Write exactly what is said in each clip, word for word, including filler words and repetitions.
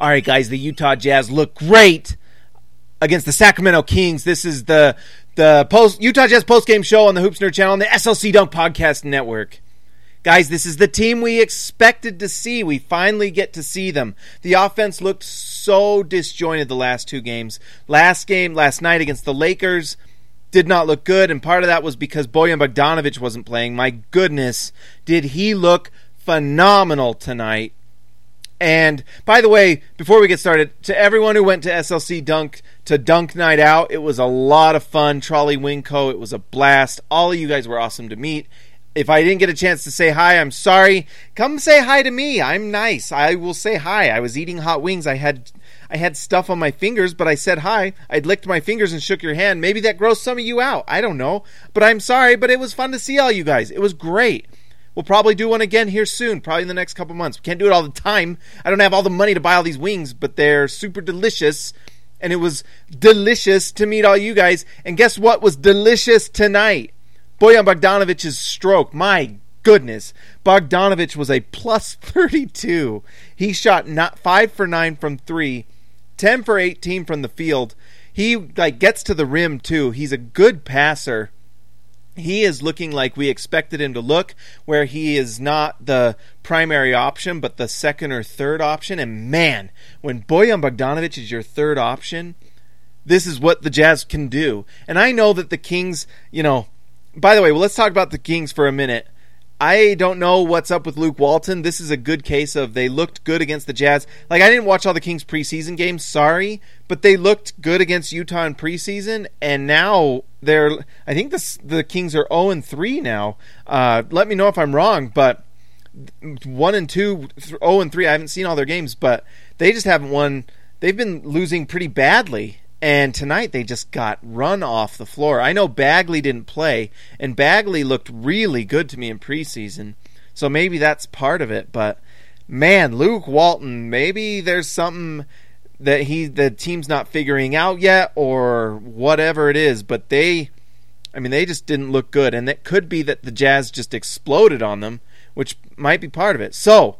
All right, guys, the Utah Jazz look great against the Sacramento Kings. This is the the post Utah Jazz postgame show on the Hoops Nerd channel on the S L C Dunk podcast network. Guys, this is the team we expected to see. We finally get to see them. The offense looked so disjointed the last two games. Last game, last night against the Lakers, did not look good, and part of that was because Bojan Bogdanovic wasn't playing. My goodness, did he look phenomenal tonight. And, by the way, before we get started, to everyone who went to S L C Dunk, to Dunk Night Out, it was a lot of fun. Trolley Winco, it was a blast. All of you guys were awesome to meet. If I didn't get a chance to say hi, I'm sorry. Come say hi to me. I'm nice. I will say hi. I was eating hot wings. I had I had stuff on my fingers, but I said hi. I licked my fingers and shook your hand. Maybe that grossed some of you out. I don't know. But I'm sorry, but it was fun to see all you guys. It was great. We'll probably do one again here soon, probably in the next couple months. We can't do it all the time. I don't have all the money to buy all these wings, but they're super delicious, and it was delicious to meet all you guys. And guess what was delicious tonight? Bojan Bogdanovic's stroke. My goodness. Bogdanovic was a plus thirty-two. He shot not five for nine from three, ten for eighteen from the field. He like gets to the rim, too. He's a good passer. He is looking like we expected him to look, where he is not the primary option, but the second or third option. And man, when Bojan Bogdanovic is your third option, this is what the Jazz can do. And I know that the Kings, you know, by the way, well, let's talk about the Kings for a minute. I don't know what's up with Luke Walton. This is a good case of they looked good against the Jazz. Like, I didn't watch all the Kings preseason games, sorry, but they looked good against Utah in preseason, and now they're – I think the, the Kings are oh and three now. Uh, let me know if I'm wrong, but one and two, oh and three, I haven't seen all their games, but they just haven't won. They've been losing pretty badly. And tonight they just got run off the floor. I know Bagley didn't play, and Bagley looked really good to me in preseason. So maybe that's part of it. But, man, Luke Walton, maybe there's something that he the team's not figuring out yet or whatever it is. But they, I mean, they just didn't look good. And it could be that the Jazz just exploded on them, which might be part of it. So,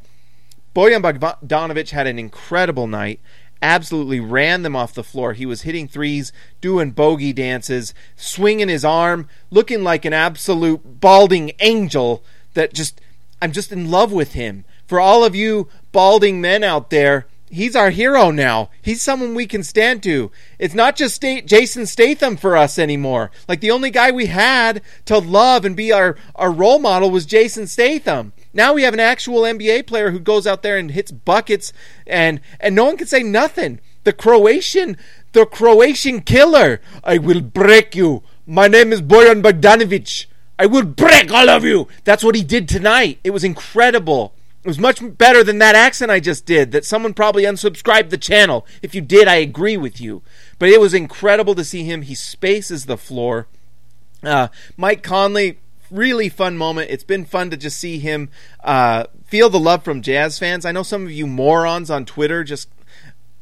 Bojan Bogdanovic had an incredible night. Absolutely ran them off the floor. He was hitting threes, doing bogey dances, swinging his arm, looking like an absolute balding angel that just, I'm just in love with him. For all of you balding men out there, he's our hero now. He's someone we can stand to. It's not just Jason Statham for us anymore. Like, the only guy we had to love and be our, our role model was Jason Statham. Now we have an actual N B A player who goes out there and hits buckets, and, and no one can say nothing. The Croatian, the Croatian killer. I will break you. My name is Bojan Bogdanovic. I will break all of you. That's what he did tonight. It was incredible. It was much better than that accent I just did, that someone probably unsubscribed the channel. If you did, I agree with you. But it was incredible to see him. He spaces the floor. Uh, Mike Conley... Really fun moment. It's been fun to just see him uh, feel the love from Jazz fans. I know some of you morons on Twitter just,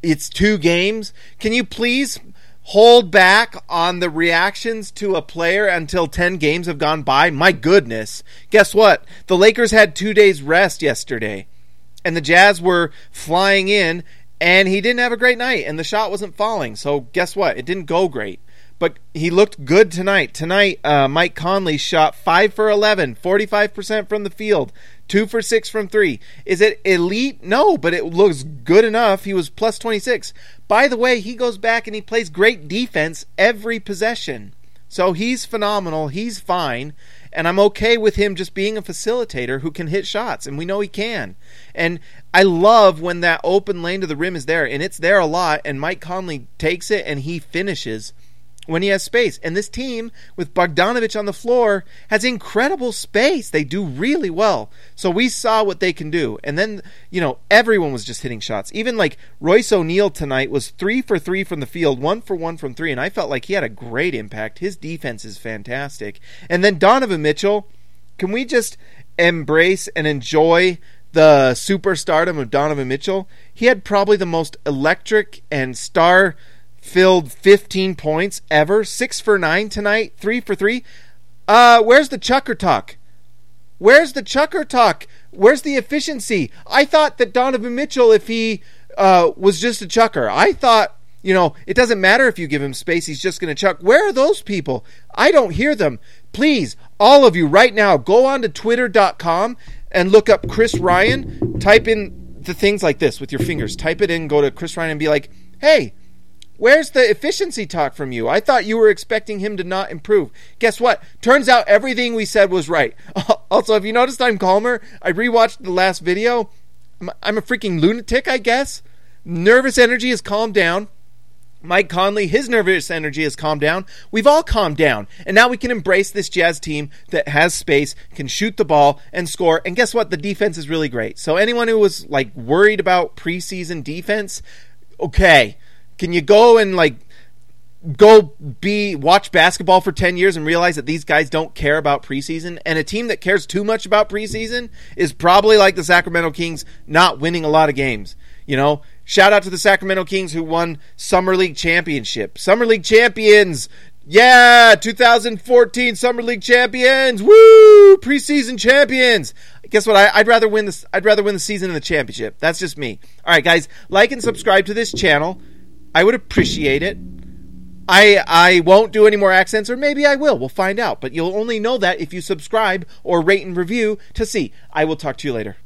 it's two games. Can you please hold back on the reactions to a player until ten games have gone by? My goodness. Guess what? The Lakers had two days rest yesterday, and the Jazz were flying in, and he didn't have a great night, and the shot wasn't falling. So guess what? It didn't go great. But he looked good tonight. Tonight, uh, Mike Conley shot five for eleven, forty-five percent from the field, two for six from three. Is it elite? No, but it looks good enough. He was plus twenty-six. By the way, he goes back and he plays great defense every possession. So he's phenomenal. He's fine. And I'm okay with him just being a facilitator who can hit shots, and we know he can. And I love when that open lane to the rim is there, and it's there a lot, and Mike Conley takes it and he finishes. when he has space. And this team, with Bogdanovic on the floor, has incredible space. They do really well. So we saw what they can do. And then, you know, everyone was just hitting shots. Even, like, Royce O'Neal tonight was three for three from the field, one for one from three, and I felt like he had a great impact. His defense is fantastic. And then Donovan Mitchell, can we just embrace and enjoy the superstardom of Donovan Mitchell? He had probably the most electric and star filled fifteen points ever. Six for nine tonight, three for three. Uh where's the chucker talk? Where's the chucker talk? Where's the efficiency? I thought that Donovan Mitchell, if he uh was just a chucker, I thought, you know, it doesn't matter if you give him space, he's just going to chuck. Where are those people? I don't hear them. Please, all of you right now, go on to twitter dot com and look up Chris Ryan. Type in the things like this with your fingers. Type it in, go to Chris Ryan and be like, hey, where's the efficiency talk from you? I thought you were expecting him to not improve. Guess what? Turns out everything we said was right. Also, if you noticed, I'm calmer. I rewatched the last video. I'm a freaking lunatic, I guess. Nervous energy has calmed down. Mike Conley, his nervous energy has calmed down. We've all calmed down. And now we can embrace this Jazz team that has space, can shoot the ball, and score. And guess what? The defense is really great. So anyone who was, like, worried about preseason defense, okay, can you go and, like, go be watch basketball for ten years and realize that these guys don't care about preseason? And a team that cares too much about preseason is probably like the Sacramento Kings, not winning a lot of games. You know, shout out to the Sacramento Kings who won Summer League Championship. Summer League Champions. Yeah, two thousand fourteen Summer League Champions. Woo! Preseason champions. Guess what? I, I'd rather win this. I'd rather win the season than the championship. That's just me. All right, guys, like and subscribe to this channel. I would appreciate it. I I won't do any more accents, or maybe I will. We'll find out. But you'll only know that if you subscribe or rate and review to see. I will talk to you later.